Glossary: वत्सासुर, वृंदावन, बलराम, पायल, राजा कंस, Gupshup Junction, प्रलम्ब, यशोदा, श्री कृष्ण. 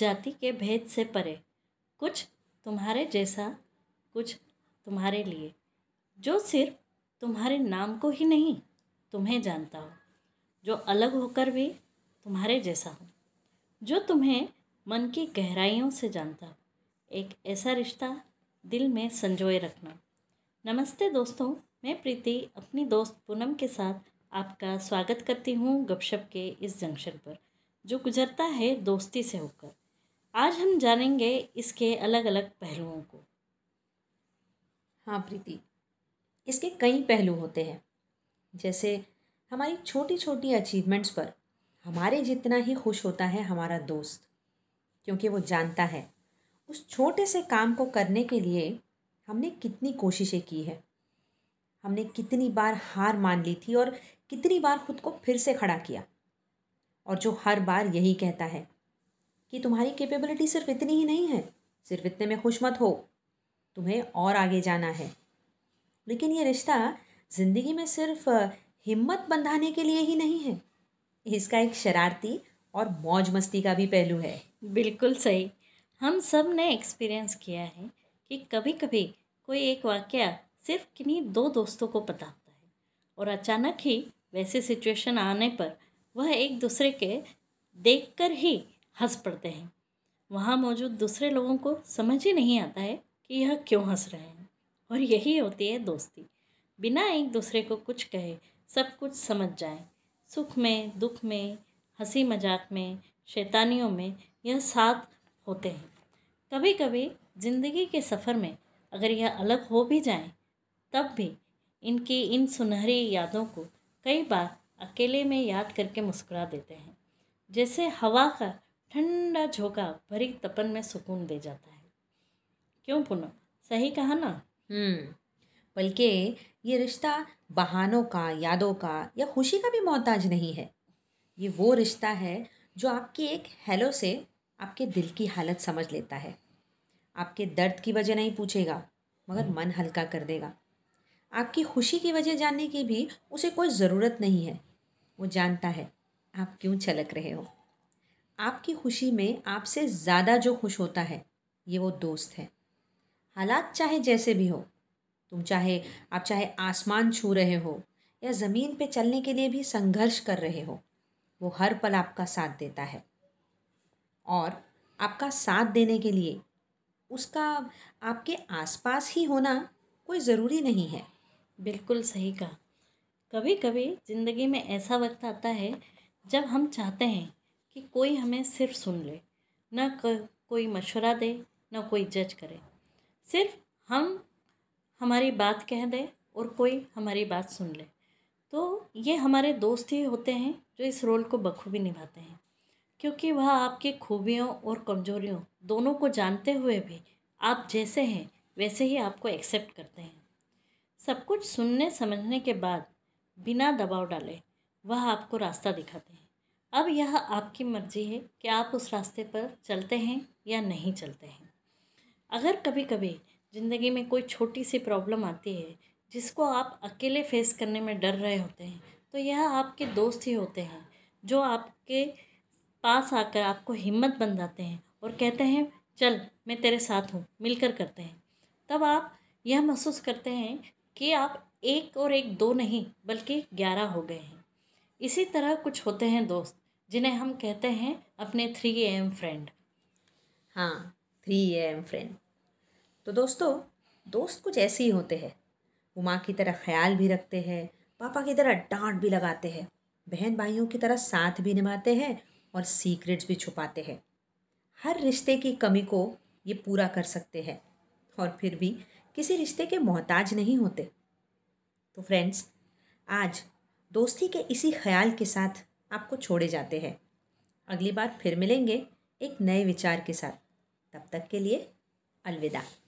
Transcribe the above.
जाति के भेद से परे, कुछ तुम्हारे जैसा, कुछ तुम्हारे लिए, जो सिर्फ तुम्हारे नाम को ही नहीं तुम्हें जानता हो, जो अलग होकर भी तुम्हारे जैसा हो, जो तुम्हें मन की गहराइयों से जानता हो। एक ऐसा रिश्ता दिल में संजोए रखना। नमस्ते दोस्तों, मैं प्रीति अपनी दोस्त पूनम के साथ आपका स्वागत करती हूँ गपशप के इस जंक्शन पर, जो गुजरता है दोस्ती से होकर। आज हम जानेंगे इसके अलग अलग पहलुओं को। हाँ प्रीति, इसके कई पहलू होते हैं, जैसे हमारी छोटी छोटी अचीवमेंट्स पर हमारे जितना ही खुश होता है हमारा दोस्त, क्योंकि वो जानता है उस छोटे से काम को करने के लिए हमने कितनी कोशिशें की है, हमने कितनी बार हार मान ली थी और कितनी बार खुद को फिर से खड़ा किया, और जो हर बार यही कहता है कि तुम्हारी कैपेबिलिटी सिर्फ इतनी ही नहीं है, सिर्फ इतने में खुश मत हो, तुम्हें और आगे जाना है। लेकिन ये रिश्ता ज़िंदगी में सिर्फ हिम्मत बंधाने के लिए ही नहीं है, इसका एक शरारती और मौज मस्ती का भी पहलू है। बिल्कुल सही। हम सब ने एक्सपीरियंस किया है कि कभी कभी कोई एक वाकया सिर्फ किन्हीं दो दोस्तों को पता होता है, और अचानक ही वैसी सिचुएशन आने पर वह एक दूसरे के देखकर ही हंस पड़ते हैं। वहाँ मौजूद दूसरे लोगों को समझ ही नहीं आता है कि यह क्यों हंस रहे हैं। और यही होती है दोस्ती, बिना एक दूसरे को कुछ कहे सब कुछ समझ जाए। सुख में, दुख में, हंसी मजाक में, शैतानियों में यह साथ होते हैं। कभी कभी ज़िंदगी के सफ़र में अगर यह अलग हो भी जाए, तब भी इनकी इन सुनहरी यादों को कई बार अकेले में याद करके मुस्कुरा देते हैं, जैसे हवा का ठंडा झोंका भरी तपन में सुकून दे जाता है। क्यों पूनम, सही कहा ना? बल्कि ये रिश्ता बहानों का, यादों का या खुशी का भी मोहताज नहीं है। ये वो रिश्ता है जो आपकी एक हेलो से आपके दिल की हालत समझ लेता है, आपके दर्द की वजह नहीं पूछेगा मगर मन हल्का कर देगा। आपकी खुशी की वजह जानने की भी उसे कोई ज़रूरत नहीं है। वो जानता है आप क्यों छलक रहे हो। आपकी खुशी में आपसे ज़्यादा जो खुश होता है, ये वो दोस्त है। हालात चाहे जैसे भी हो, आप चाहे आसमान छू रहे हो या ज़मीन पे चलने के लिए भी संघर्ष कर रहे हो, वो हर पल आपका साथ देता है। और आपका साथ देने के लिए उसका आपके आसपास ही होना कोई ज़रूरी नहीं है। बिल्कुल सही कहा। कभी कभी ज़िंदगी में ऐसा वक्त आता है जब हम चाहते हैं कि कोई हमें सिर्फ सुन ले, ना कोई मशवरा दे, ना कोई जज करे, सिर्फ हम हमारी बात कह दे और कोई हमारी बात सुन ले। तो ये हमारे दोस्त ही होते हैं जो इस रोल को बखूबी निभाते हैं, क्योंकि वह आपकी खूबियों और कमज़ोरियों दोनों को जानते हुए भी आप जैसे हैं वैसे ही आपको एक्सेप्ट करते हैं। सब कुछ सुनने समझने के बाद बिना दबाव डाले वह आपको रास्ता दिखाते हैं। अब यह आपकी मर्जी है कि आप उस रास्ते पर चलते हैं या नहीं चलते हैं। अगर कभी कभी ज़िंदगी में कोई छोटी सी प्रॉब्लम आती है जिसको आप अकेले फेस करने में डर रहे होते हैं, तो यह आपके दोस्त ही होते हैं जो आपके पास आकर आपको हिम्मत बंधाते हैं और कहते हैं चल मैं तेरे साथ हूँ, मिलकर करते हैं। तब आप यह महसूस करते हैं कि आप एक और एक दो नहीं बल्कि 11 हो गए हैं। इसी तरह कुछ होते हैं दोस्त जिन्हें हम कहते हैं अपने 3 AM फ्रेंड। हाँ, 3 AM फ्रेंड। तो दोस्तों, दोस्त कुछ ऐसे ही होते हैं। वो माँ की तरह ख्याल भी रखते हैं, पापा की तरह डांट भी लगाते हैं, बहन भाइयों की तरह साथ भी निभाते हैं और सीक्रेट्स भी छुपाते हैं। हर रिश्ते की कमी को ये पूरा कर सकते हैं और फिर भी किसी रिश्ते के मोहताज नहीं होते। तो फ्रेंड्स, आज दोस्ती के इसी ख्याल के साथ आपको छोड़े जाते हैं। अगली बार फिर मिलेंगे एक नए विचार के साथ। तब तक के लिए अलविदा।